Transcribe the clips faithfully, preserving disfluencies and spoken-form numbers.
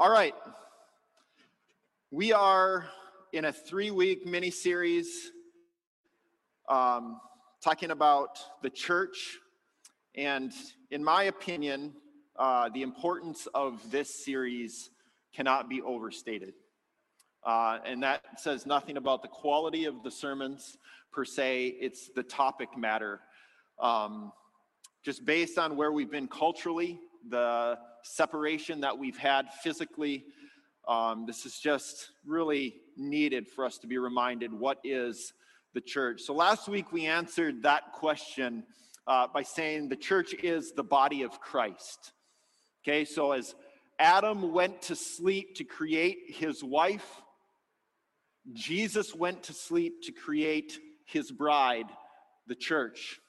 All right, we are in a three-week mini-series um, talking about the church, and in my opinion, uh, the importance of this series cannot be overstated. Uh, and that says nothing about the quality of the sermons per se, it's the topic matter. Um, just based on where we've been culturally, the separation that we've had physically, um, this is just really needed for us to be reminded, what is the church? So last week we answered that question uh, by saying the church is the body of Christ. Okay, so as Adam went to sleep to create his wife, Jesus went to sleep to create his bride, the church.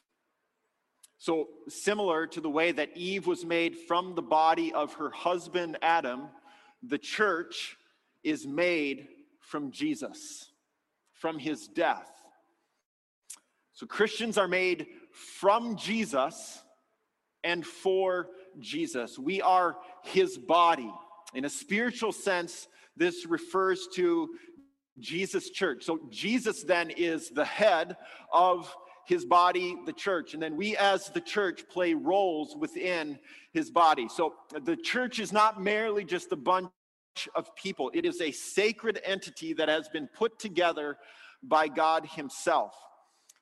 So similar to the way that Eve was made from the body of her husband Adam, the church is made from Jesus, from his death. So Christians are made from Jesus and for Jesus. We are his body. In a spiritual sense, this refers to Jesus' church. So Jesus then is the head of his body, the church, and then we as the church play roles within his body. So the church is not merely just a bunch of people. It is a sacred entity that has been put together by God himself.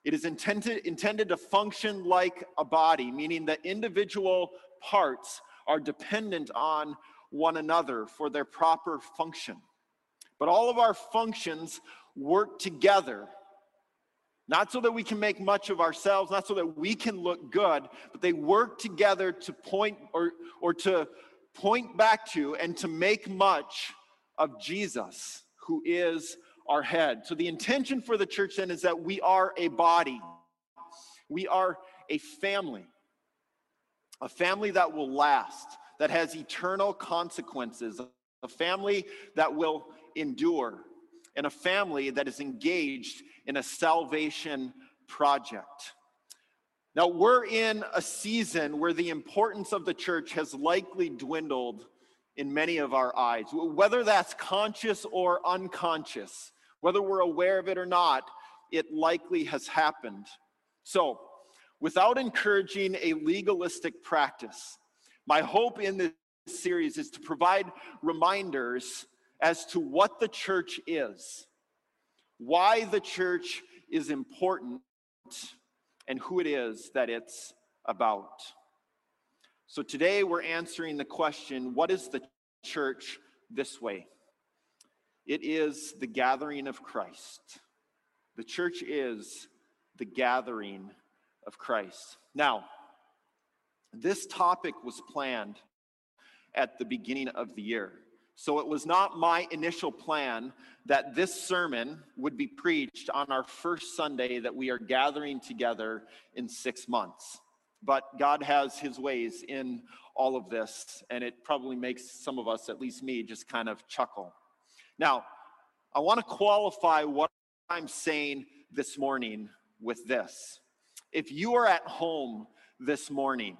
It is intended, intended to function like a body, meaning that individual parts are dependent on one another for their proper function. But all of our functions work together. Not so that we can make much of ourselves, not so that we can look good, but they work together to point or, or to point back to and to make much of Jesus, who is our head. So the intention for the church then is that we are a body. We are a family, a family that will last, that has eternal consequences, a family that will endure, and a family that is engaged in a salvation project. Now, we're in a season where the importance of the church has likely dwindled in many of our eyes. Whether that's conscious or unconscious, whether we're aware of it or not, it likely has happened. So, without encouraging a legalistic practice, my hope in this series is to provide reminders as to what the church is, why the church is important, and who it is that it's about. So today we're answering the question, what is the church this way? It is the gathering of Christ. The church is the gathering of Christ. Now, this topic was planned at the beginning of the year. So it was not my initial plan that this sermon would be preached on our first Sunday that we are gathering together in six months. But God has his ways in all of this, and it probably makes some of us, at least me, just kind of chuckle. Now, I want to qualify what I'm saying this morning with this. If you are at home this morning,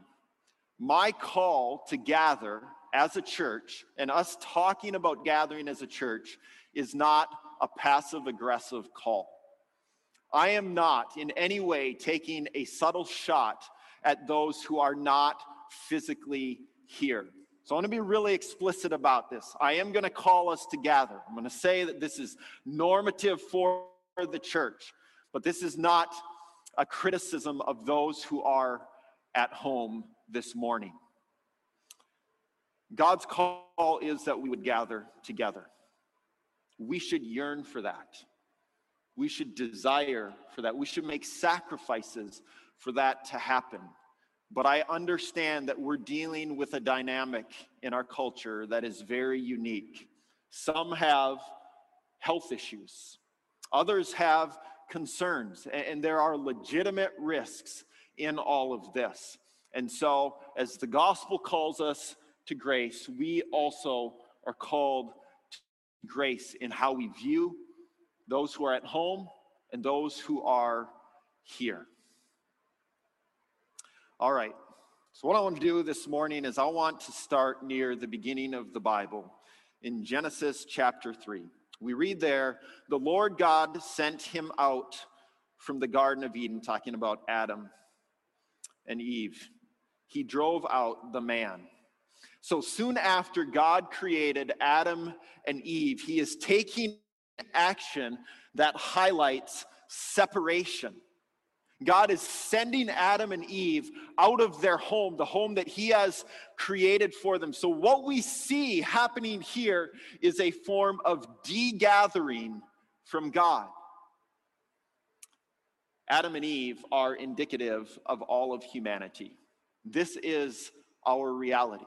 my call to gather as a church, and us talking about gathering as a church, is not a passive-aggressive call. I am not in any way taking a subtle shot at those who are not physically here. So I want to be really explicit about this. I am going to call us to gather. I'm going to say that this is normative for the church, but this is not a criticism of those who are at home this morning. God's call is that we would gather together. We should yearn for that. We should desire for that. We should make sacrifices for that to happen. But I understand that we're dealing with a dynamic in our culture that is very unique. Some have health issues. Others have concerns. And there are legitimate risks in all of this. And so, as the gospel calls us to grace, we also are called to grace in how we view those who are at home and those who are here. All right, So what I want to do this morning is I want to start near the beginning of the Bible in Genesis chapter three. We read there, the Lord God sent him out from the Garden of Eden, talking about Adam and Eve. He drove out the man. So soon after God created Adam and Eve, he is taking action that highlights separation. God is sending Adam and Eve out of their home, the home that he has created for them. So what we see happening here is a form of degathering from God. Adam and Eve are indicative of all of humanity. This is our reality.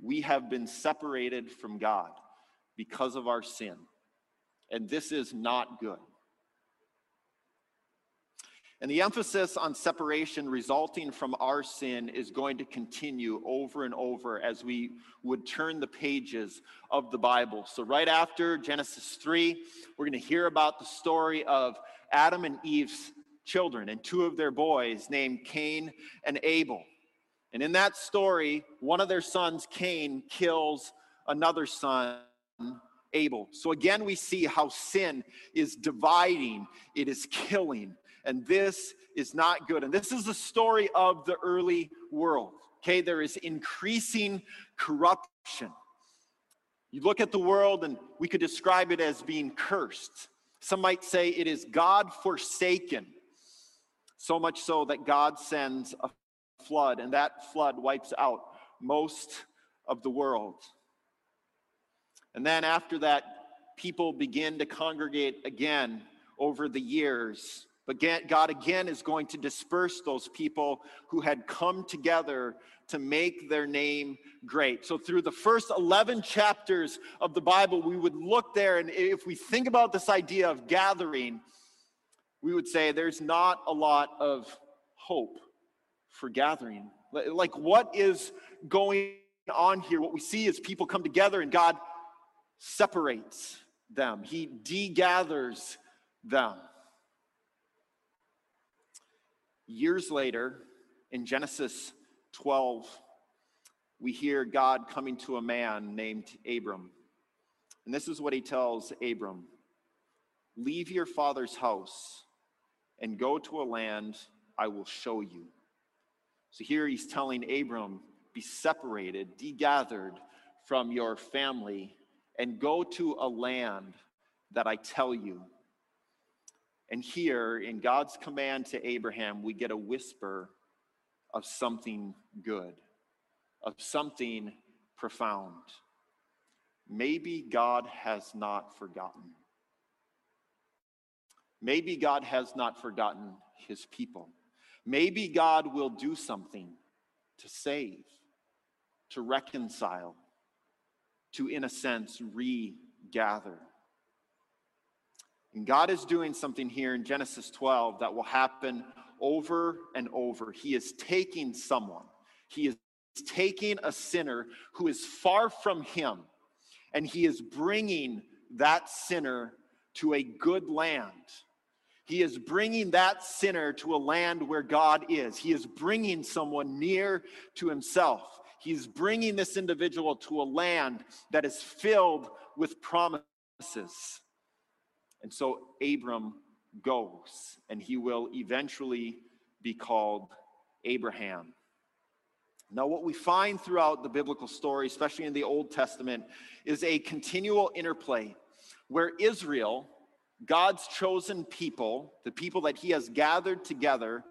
We have been separated from God because of our sin, and this is not good. And the emphasis on separation resulting from our sin is going to continue over and over as we would turn the pages of the Bible. So right after Genesis three, we're going to hear about the story of Adam and Eve's children and two of their boys named Cain and Abel. And in that story, one of their sons, Cain, kills another son, Abel. So again, we see how sin is dividing, it is killing, and this is not good. And this is the story of the early world, okay? There is increasing corruption. You look at the world and we could describe it as being cursed. Some might say it is God-forsaken, so much so that God sends a flood, and that flood wipes out most of the world. And then after that, people begin to congregate again over the years. But God again is going to disperse those people who had come together to make their name great. So through the first eleven chapters of the Bible, we would look there, and if we think about this idea of gathering, we would say there's not a lot of hope for gathering. Like, what is going on here? What we see is people come together and God separates them. He degathers them. Years later, in Genesis twelve, we hear God coming to a man named Abram. And this is what he tells Abram: leave your father's house and go to a land I will show you. So here he's telling Abram, be separated, degathered from your family, and go to a land that I tell you. And here, in God's command to Abraham, we get a whisper of something good, of something profound. Maybe God has not forgotten. Maybe God has not forgotten his people. Maybe God will do something to save, to reconcile, to, in a sense, regather. And God is doing something here in Genesis twelve that will happen over and over. He is taking someone. He is taking a sinner who is far from him, and he is bringing that sinner to a good land. He is bringing that sinner to a land where God is. He is bringing someone near to himself. He's bringing this individual to a land that is filled with promises. And so Abram goes, and he will eventually be called Abraham. Now, what we find throughout the biblical story, especially in the Old Testament, is a continual interplay where Israel, God's chosen people, the people that he has gathered together,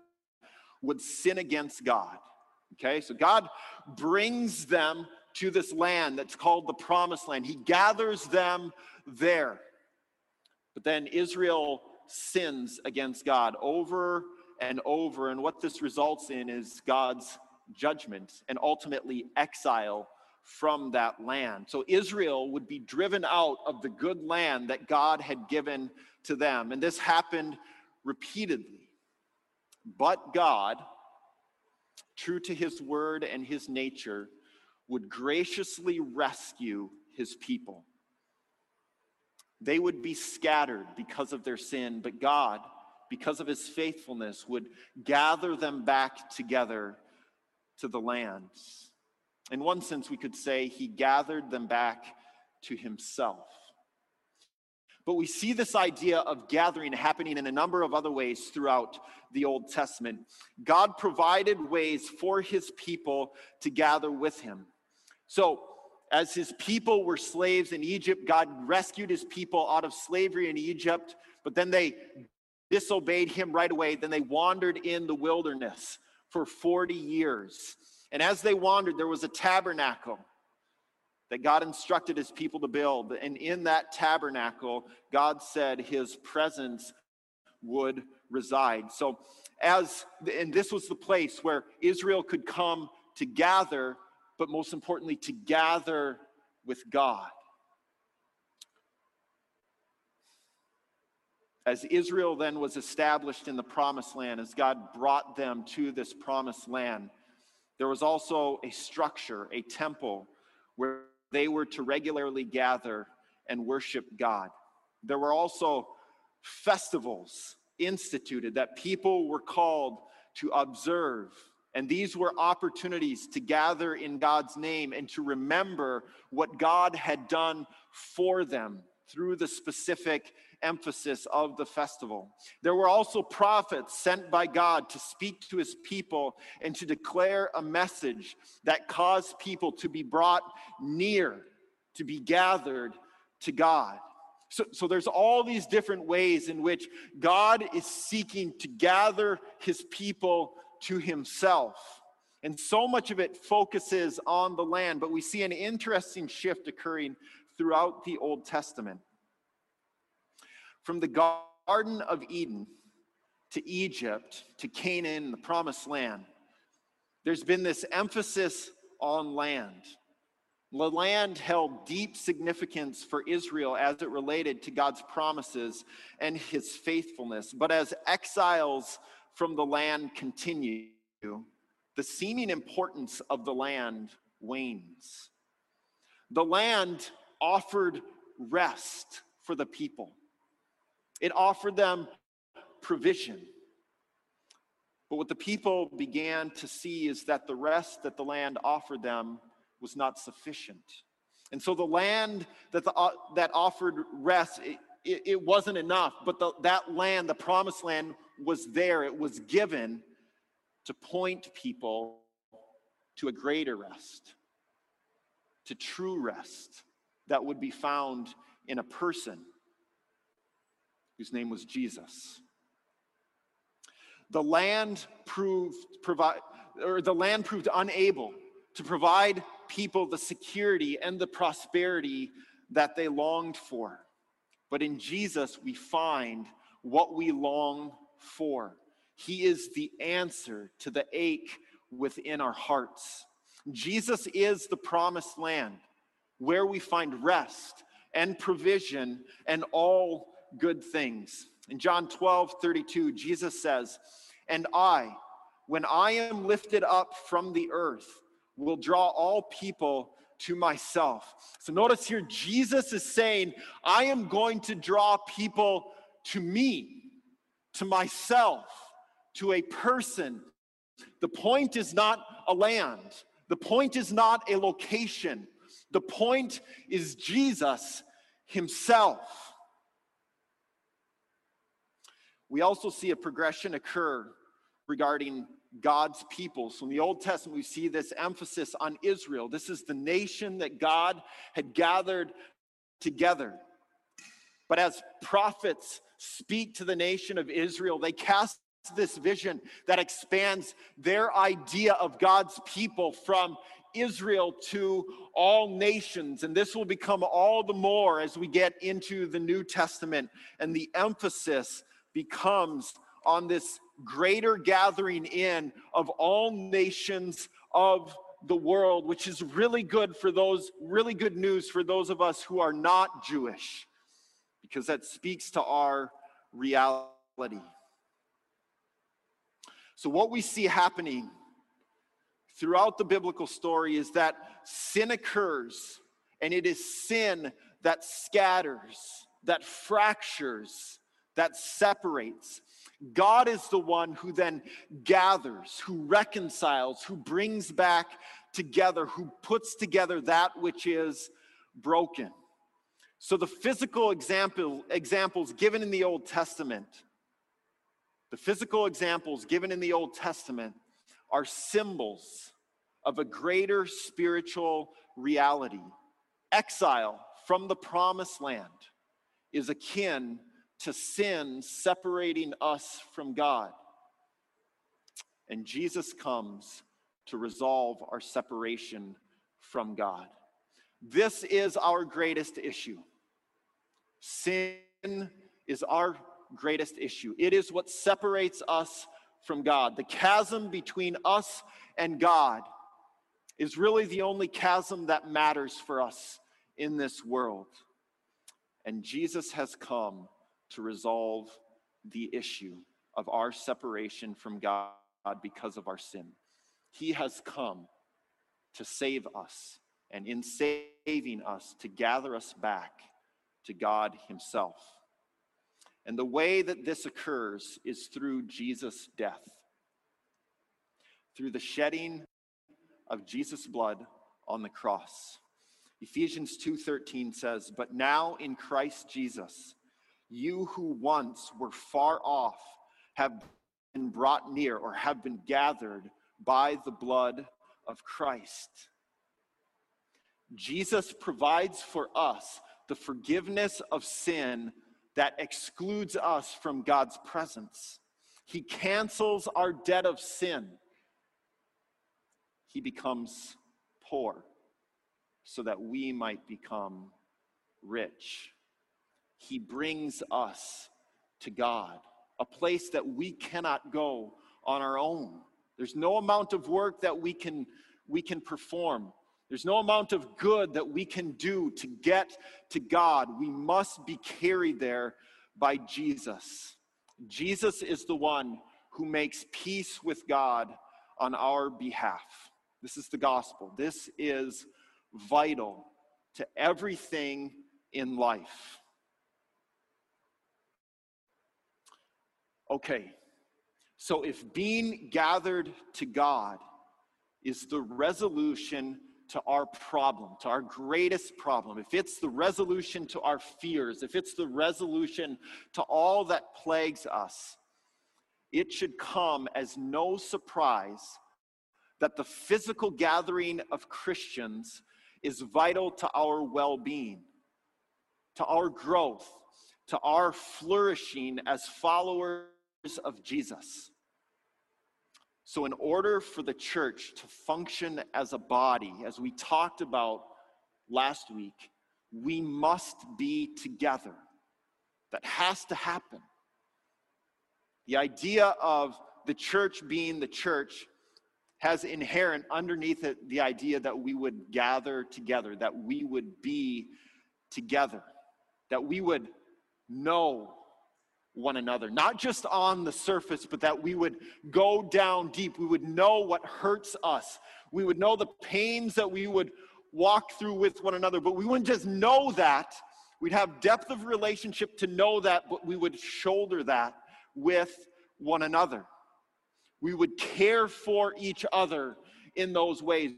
would sin against God. Okay, so God brings them to this land that's called the Promised Land. He gathers them there. But then Israel sins against God over and over. And what this results in is God's judgment and ultimately exile from that land. So Israel would be driven out of the good land that God had given to them. And this happened repeatedly. But God, true to his word and his nature, would graciously rescue his people. They would be scattered because of their sin, but God, because of his faithfulness, would gather them back together to the land. In one sense, we could say he gathered them back to himself. But we see this idea of gathering happening in a number of other ways throughout the Old Testament. God provided ways for his people to gather with him. So, as his people were slaves in Egypt, God rescued his people out of slavery in Egypt, but then they disobeyed him right away. Then they wandered in the wilderness for forty years. And as they wandered, there was a tabernacle that God instructed his people to build. And in that tabernacle, God said his presence would reside. So as, and this was the place where Israel could come to gather, but most importantly, to gather with God. As Israel then was established in the promised land, as God brought them to this promised land, there was also a structure, a temple, where they were to regularly gather and worship God. There were also festivals instituted that people were called to observe. And these were opportunities to gather in God's name and to remember what God had done for them through the specific emphasis of the festival. There were also prophets sent by God to speak to his people and to declare a message that caused people to be brought near, to be gathered to God. So, so there's all these different ways in which God is seeking to gather his people to himself. And so much of it focuses on the land, but we see an interesting shift occurring throughout the Old Testament. From the Garden of Eden to Egypt to Canaan, the Promised Land, there's been this emphasis on land. The land held deep significance for Israel as it related to God's promises and his faithfulness. But as exiles from the land continue, the seeming importance of the land wanes. The land offered rest for the people. It offered them provision. But what the people began to see is that the rest that the land offered them was not sufficient. And so the land that, the, uh, that offered rest, it, it, it wasn't enough. But the, that land, the promised land, was there. It was given to point people to a greater rest, to true rest that would be found in a person whose name was Jesus. The land proved provide, or the land proved unable to provide people the security and the prosperity that they longed for. But in Jesus, we find what we long for. He is the answer to the ache within our hearts. Jesus is the promised land where we find rest and provision and all good things. In John twelve thirty-two, Jesus says, "And I, when I am lifted up from the earth, will draw all people to myself." So notice here, Jesus is saying, I am going to draw people to me, to myself, to a person. The point is not a land. The point is not a location. The point is Jesus himself. We also see a progression occur regarding God's people. So in the Old Testament, we see this emphasis on Israel. This is the nation that God had gathered together. But as prophets speak to the nation of Israel, they cast this vision that expands their idea of God's people from Israel to all nations. And this will become all the more as we get into the New Testament and the emphasis becomes on this greater gathering in of all nations of the world, which is really good for those, really good news for those of us who are not Jewish, because that speaks to our reality. So what we see happening throughout the biblical story is that sin occurs, and it is sin that scatters, that fractures, that separates. God is the one who then gathers, who reconciles, who brings back together, who puts together that which is broken. So the physical example, examples given in the Old Testament, the physical examples given in the Old Testament are symbols of a greater spiritual reality. Exile from the promised land is akin to sin separating us from God. And Jesus comes to resolve our separation from God. This is our greatest issue. Sin is our greatest issue. It is what separates us from God. The chasm between us and God is really the only chasm that matters for us in this world. And Jesus has come to resolve the issue of our separation from God because of our sin. He has come to save us, and in saving us, to gather us back to God himself. And the way that this occurs is through Jesus' death, through the shedding of Jesus' blood on the cross. Ephesians two thirteen says, "But now in Christ Jesus, you who once were far off have been brought near," or have been gathered by the blood of Christ. Jesus provides for us the forgiveness of sin that excludes us from God's presence. He cancels our debt of sin. He becomes poor so that we might become rich. He brings us to God, a place that we cannot go on our own. There's no amount of work that we can, we can perform. There's no amount of good that we can do to get to God. We must be carried there by Jesus. Jesus is the one who makes peace with God on our behalf. This is the gospel. This is vital to everything in life. Okay, so if being gathered to God is the resolution to our problem, to our greatest problem, if it's the resolution to our fears, if it's the resolution to all that plagues us, it should come as no surprise that the physical gathering of Christians is vital to our well-being, to our growth, to our flourishing as followers of Jesus. So in order for the church to function as a body, as we talked about last week, we must be together. That has to happen. The idea of the church being the church has inherent underneath it the idea that we would gather together, that we would be together, that we would know one another, not just on the surface, but that we would go down deep. We would know what hurts us. We would know the pains that we would walk through with one another, but we wouldn't just know that. We'd have depth of relationship to know that, but we would shoulder that with one another. We would care for each other in those ways.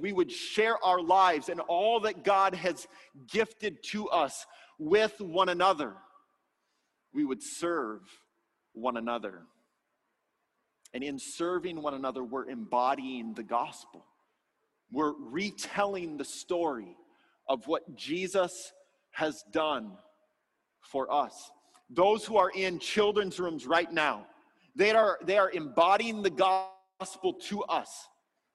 We would share our lives and all that God has gifted to us with one another. We would serve one another. And in serving one another, we're embodying the gospel. We're retelling the story of what Jesus has done for us. Those who are in children's rooms right now, they are, they are embodying the gospel to us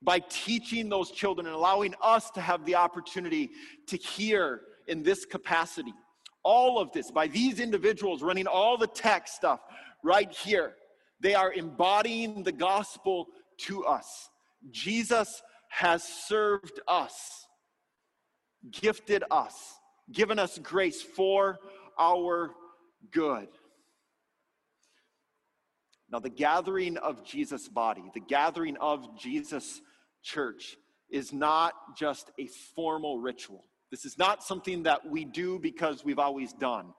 by teaching those children and allowing us to have the opportunity to hear in this capacity. All of this, by these individuals running all the tech stuff right here, they are embodying the gospel to us. Jesus has served us, gifted us, given us grace for our good. Now, the gathering of Jesus' body, the gathering of Jesus' church, is not just a formal ritual. This is not something that we do because we've always done.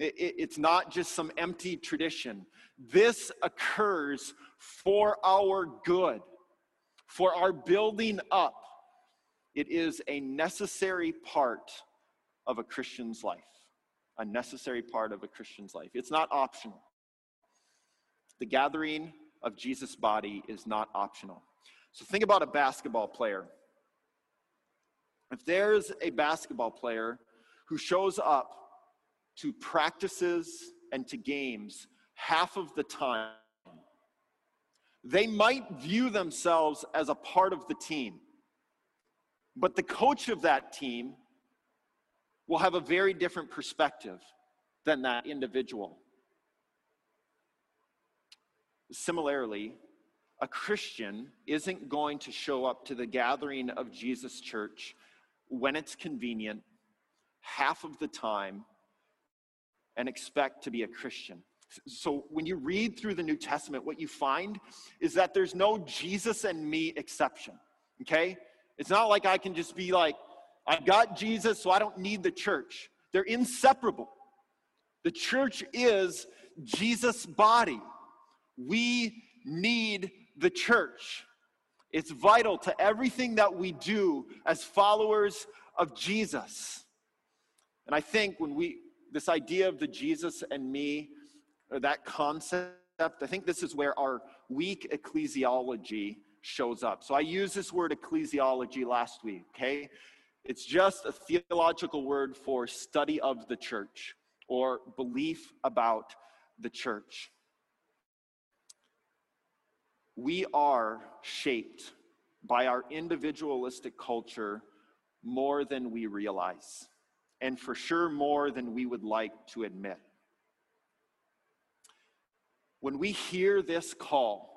It, it, it's not just some empty tradition. This occurs for our good, for our building up. It is a necessary part of a Christian's life. A necessary part of a Christian's life. It's not optional. The gathering of Jesus' body is not optional. So think about a basketball player. If there's a basketball player who shows up to practices and to games half of the time, they might view themselves as a part of the team. But the coach of that team will have a very different perspective than that individual. Similarly, a Christian isn't going to show up to the gathering of Jesus' church when it's convenient, half of the time, and expect to be a Christian. So when you read through the New Testament, what you find is that there's no Jesus and me exception, okay? It's not like I can just be like, I've got Jesus, so I don't need the church. They're inseparable. The church is Jesus' body. We need the church. It's vital to everything that we do as followers of Jesus. And I think when we, this idea of the Jesus and me, or that concept, I think this is where our weak ecclesiology shows up. So I used this word ecclesiology last week, okay? It's just a theological word for study of the church or belief about the church. We are shaped by our individualistic culture more than we realize, and for sure more than we would like to admit. When we hear this call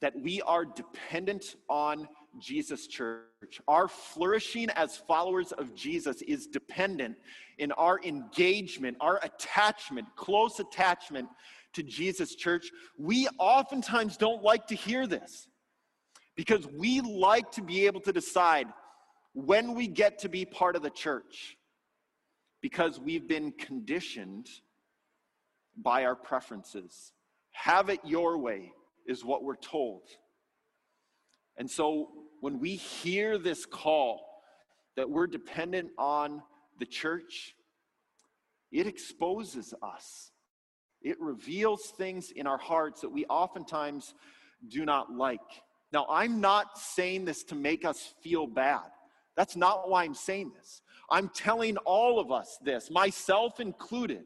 that we are dependent on Jesus' church, our flourishing as followers of Jesus is dependent in our engagement, our attachment, close attachment to Jesus' church. We oftentimes don't like to hear this because we like to be able to decide when we get to be part of the church, because we've been conditioned by our preferences. Have it your way is what we're told. And so when we hear this call that we're dependent on the church, it exposes us. It reveals things in our hearts that we oftentimes do not like. Now, I'm not saying this to make us feel bad. That's not why I'm saying this. I'm telling all of us this, myself included,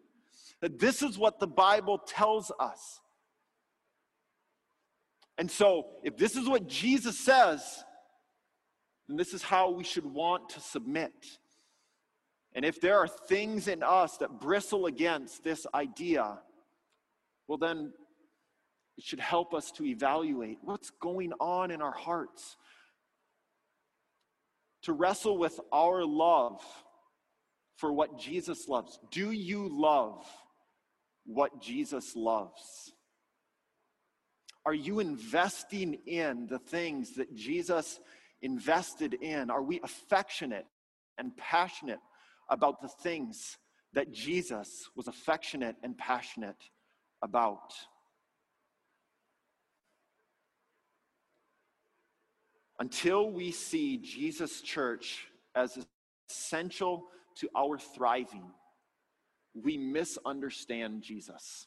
that this is what the Bible tells us. And so, if this is what Jesus says, then this is how we should want to submit. And if there are things in us that bristle against this idea, well, then it should help us to evaluate what's going on in our hearts, to wrestle with our love for what Jesus loves. Do you love what Jesus loves? Are you investing in the things that Jesus invested in? Are we affectionate and passionate about the things that Jesus was affectionate and passionate about? Until we see Jesus' church as essential to our thriving, we misunderstand Jesus.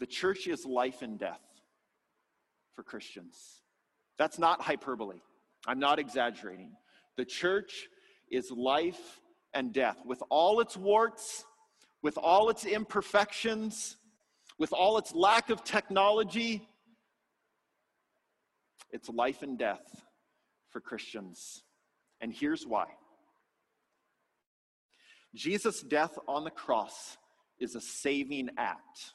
The church is life and death for Christians. That's not hyperbole. I'm not exaggerating. The church is life and death, with all its warts, with all its imperfections, with all its lack of technology. It's life and death for Christians. And here's why. Jesus' death on the cross is a saving act.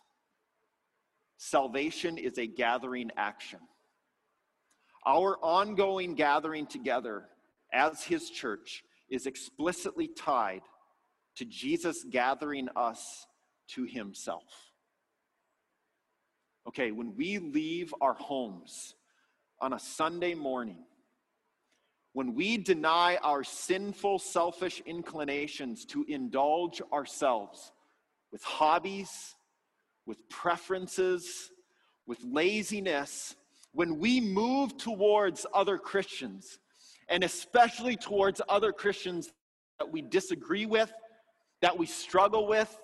Salvation is a gathering action. Our ongoing gathering together as his church is explicitly tied to Jesus gathering us to himself. Okay, when we leave our homes on a Sunday morning, When we deny our sinful, selfish inclinations to indulge ourselves with hobbies, with preferences, with laziness, when we move towards other Christians, and especially towards other Christians that we disagree with, that we struggle with,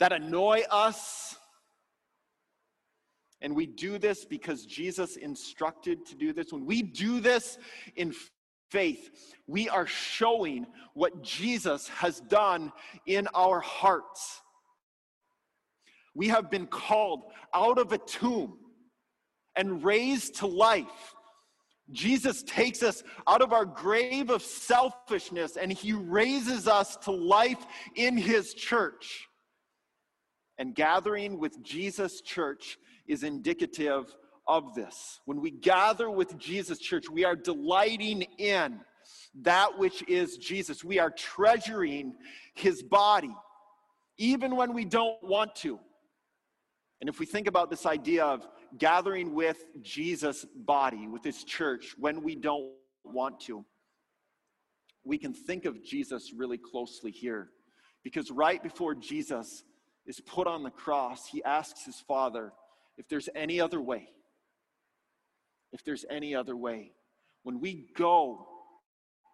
that annoy us, and we do this because Jesus instructed to do this. When we do this in faith, we are showing what Jesus has done in our hearts. We have been called out of a tomb and raised to life. Jesus takes us out of our grave of selfishness and he raises us to life in his church. And gathering with Jesus' church is indicative of this. When we gather with Jesus' church, we are delighting in that which is Jesus. We are treasuring his body, even when we don't want to. And if we think about this idea of gathering with Jesus' body, with his church, when we don't want to, we can think of Jesus really closely here. Because right before Jesus is put on the cross, he asks his Father, if there's any other way, if there's any other way, when we go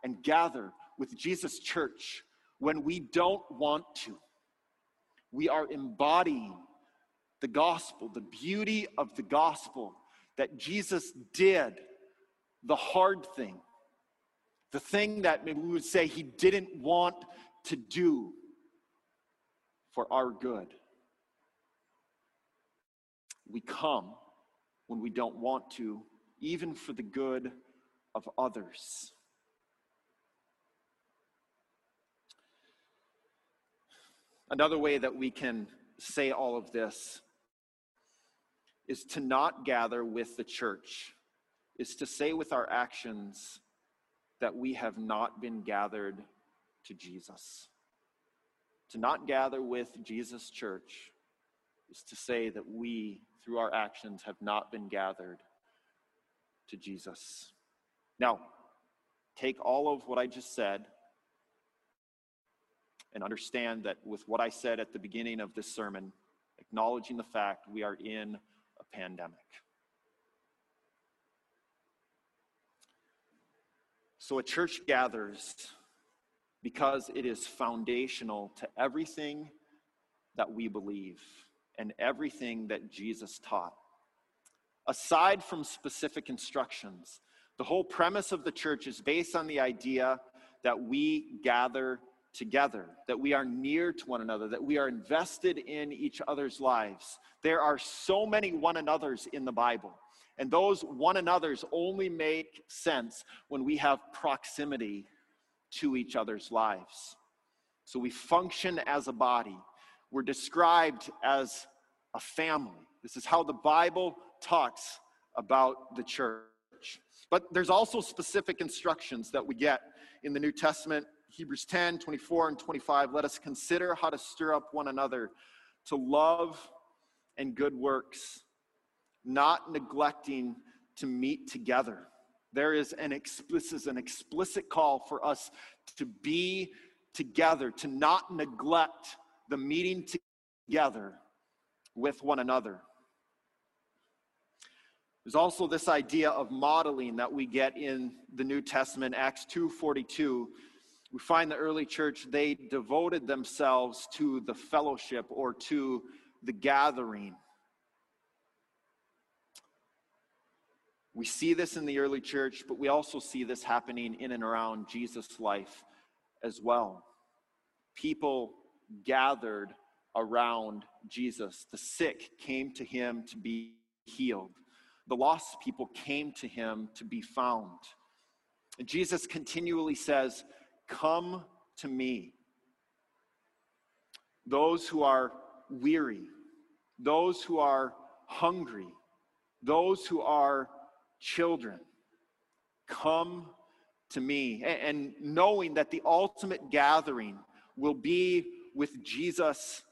and gather with Jesus' church, when we don't want to, we are embodying the gospel, the beauty of the gospel, that Jesus did the hard thing, the thing that maybe we would say he didn't want to do for our good. We come when we don't want to, even for the good of others. Another way that we can say all of this is to not gather with the church, is to say with our actions that we have not been gathered to Jesus. To not gather with Jesus' church is to say that we, through our actions, have not been gathered to Jesus. Now, take all of what I just said and understand that with what I said at the beginning of this sermon, acknowledging the fact we are in a pandemic. So a church gathers because it is foundational to everything that we believe and everything that Jesus taught. Aside from specific instructions, the whole premise of the church is based on the idea that we gather together, that we are near to one another, that we are invested in each other's lives. There are so many one another's in the Bible, and those one another's only make sense when we have proximity to each other's lives. So we function as a body. We're described as a family. This is how the Bible talks about the church. But there's also specific instructions that we get in the New Testament. Hebrews ten, twenty-four, and twenty-five, let us consider how to stir up one another to love and good works, not neglecting to meet together. There is an explicit, an explicit call for us to be together, to not neglect the meeting together with one another. There's also this idea of modeling that we get in the New Testament, Acts two forty-two. We find the early church, they devoted themselves to the fellowship or to the gathering. We see this in the early church, but we also see this happening in and around Jesus' life as well. People gathered around Jesus. The sick came to him to be healed. The lost people came to him to be found. And Jesus continually says, come to me. Those who are weary, those who are hungry, those who are children, come to me. And knowing that the ultimate gathering will be with Jesus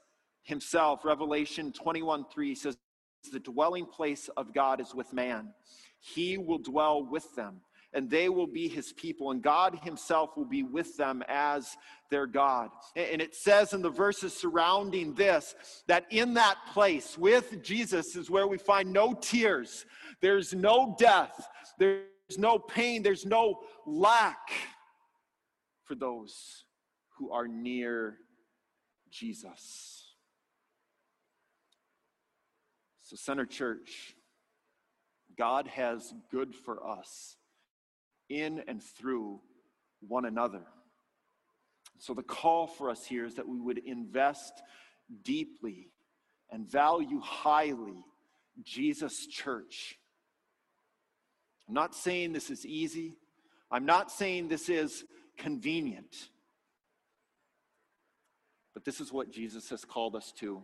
himself. Revelation twenty-one three says, the dwelling place of God is with man. He will dwell with them, and they will be his people, and God himself will be with them as their God. And it says in the verses surrounding this, that in that place with Jesus is where we find no tears, there's no death, there's no pain, there's no lack for those who are near Jesus. So Center Church, God has good for us in and through one another. So the call for us here is that we would invest deeply and value highly Jesus' church. I'm not saying this is easy. I'm not saying this is convenient. But this is what Jesus has called us to.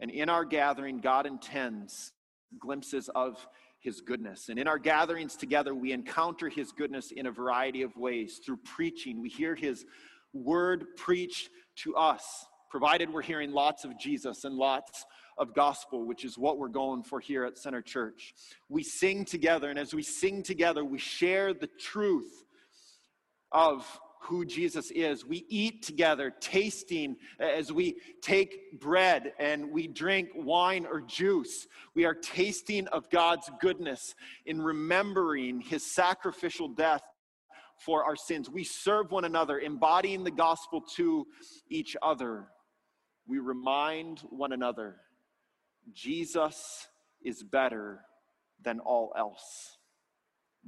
And in our gathering, God intends glimpses of his goodness. And in our gatherings together, we encounter his goodness in a variety of ways. Through preaching, we hear his word preached to us, provided we're hearing lots of Jesus and lots of gospel, which is what we're going for here at Center Church. We sing together, and as we sing together, we share the truth of who Jesus is. We eat together, tasting as we take bread and we drink wine or juice. We are tasting of God's goodness in remembering his sacrificial death for our sins. We serve one another, embodying the gospel to each other. We remind one another, Jesus is better than all else.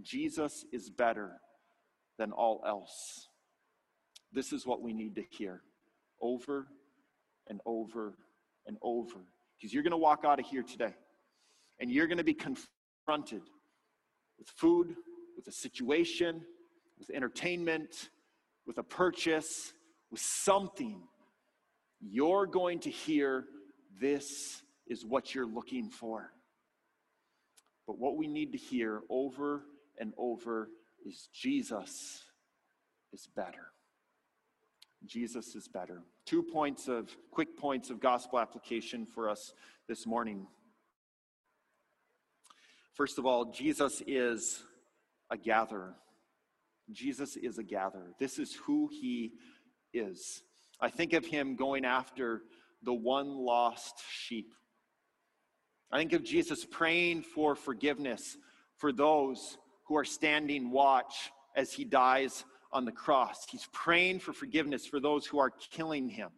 Jesus is better than all else. This is what we need to hear over and over and over. Because you're going to walk out of here today and you're going to be confronted with food, with a situation, with entertainment, with a purchase, with something. You're going to hear this is what you're looking for. But what we need to hear over and over is Jesus is better. Jesus is better. Two points of quick points of gospel application for us this morning. First of all, Jesus is a gatherer. Jesus is a gatherer. This is who he is. I think of him going after the one lost sheep. I think of Jesus praying for forgiveness for those who are standing watch as he dies on the cross. He's praying for forgiveness for those who are killing him.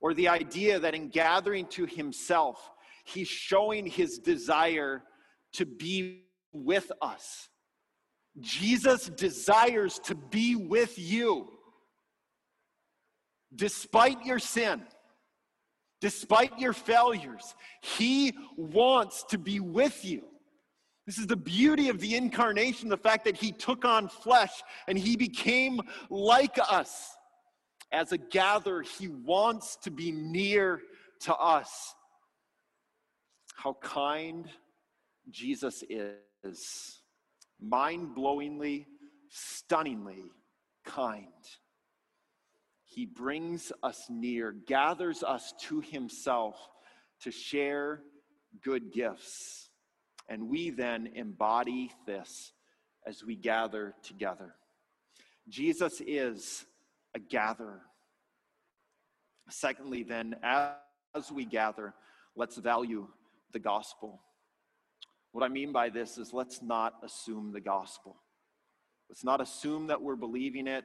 Or the idea that in gathering to himself, he's showing his desire to be with us. Jesus desires to be with you. Despite your sin, despite your failures, he wants to be with you. This is the beauty of the incarnation, the fact that he took on flesh and he became like us. As a gatherer, he wants to be near to us. How kind Jesus is. Mind-blowingly, stunningly kind. He brings us near, gathers us to himself to share good gifts. And we then embody this as we gather together. Jesus is a gatherer. Secondly, then, as we gather, let's value the gospel. What I mean by this is let's not assume the gospel. Let's not assume that we're believing it.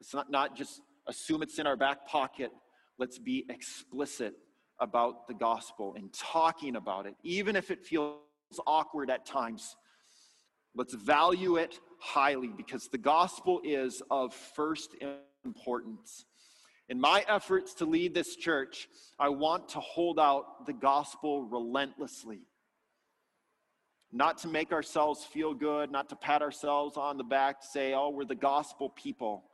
Let's not, not just assume it's in our back pocket. Let's be explicit about the gospel and talking about it, even if it feels awkward at times. Let's value it highly because the gospel is of first importance. In my efforts to lead this church, I want to hold out the gospel relentlessly. Not to make ourselves feel good, not to pat ourselves on the back, say, oh, we're the gospel people.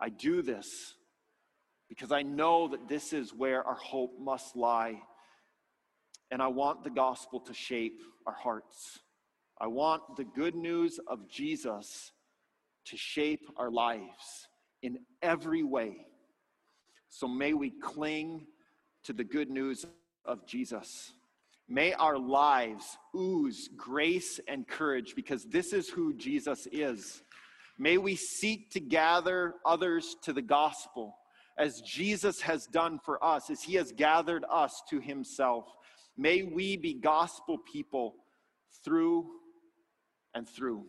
I do this because I know that this is where our hope must lie. And I want the gospel to shape our hearts. I want the good news of Jesus to shape our lives in every way. So may we cling to the good news of Jesus. May our lives ooze grace and courage, because this is who Jesus is. May we seek to gather others to the gospel as Jesus has done for us, as he has gathered us to himself. May we be gospel people through and through.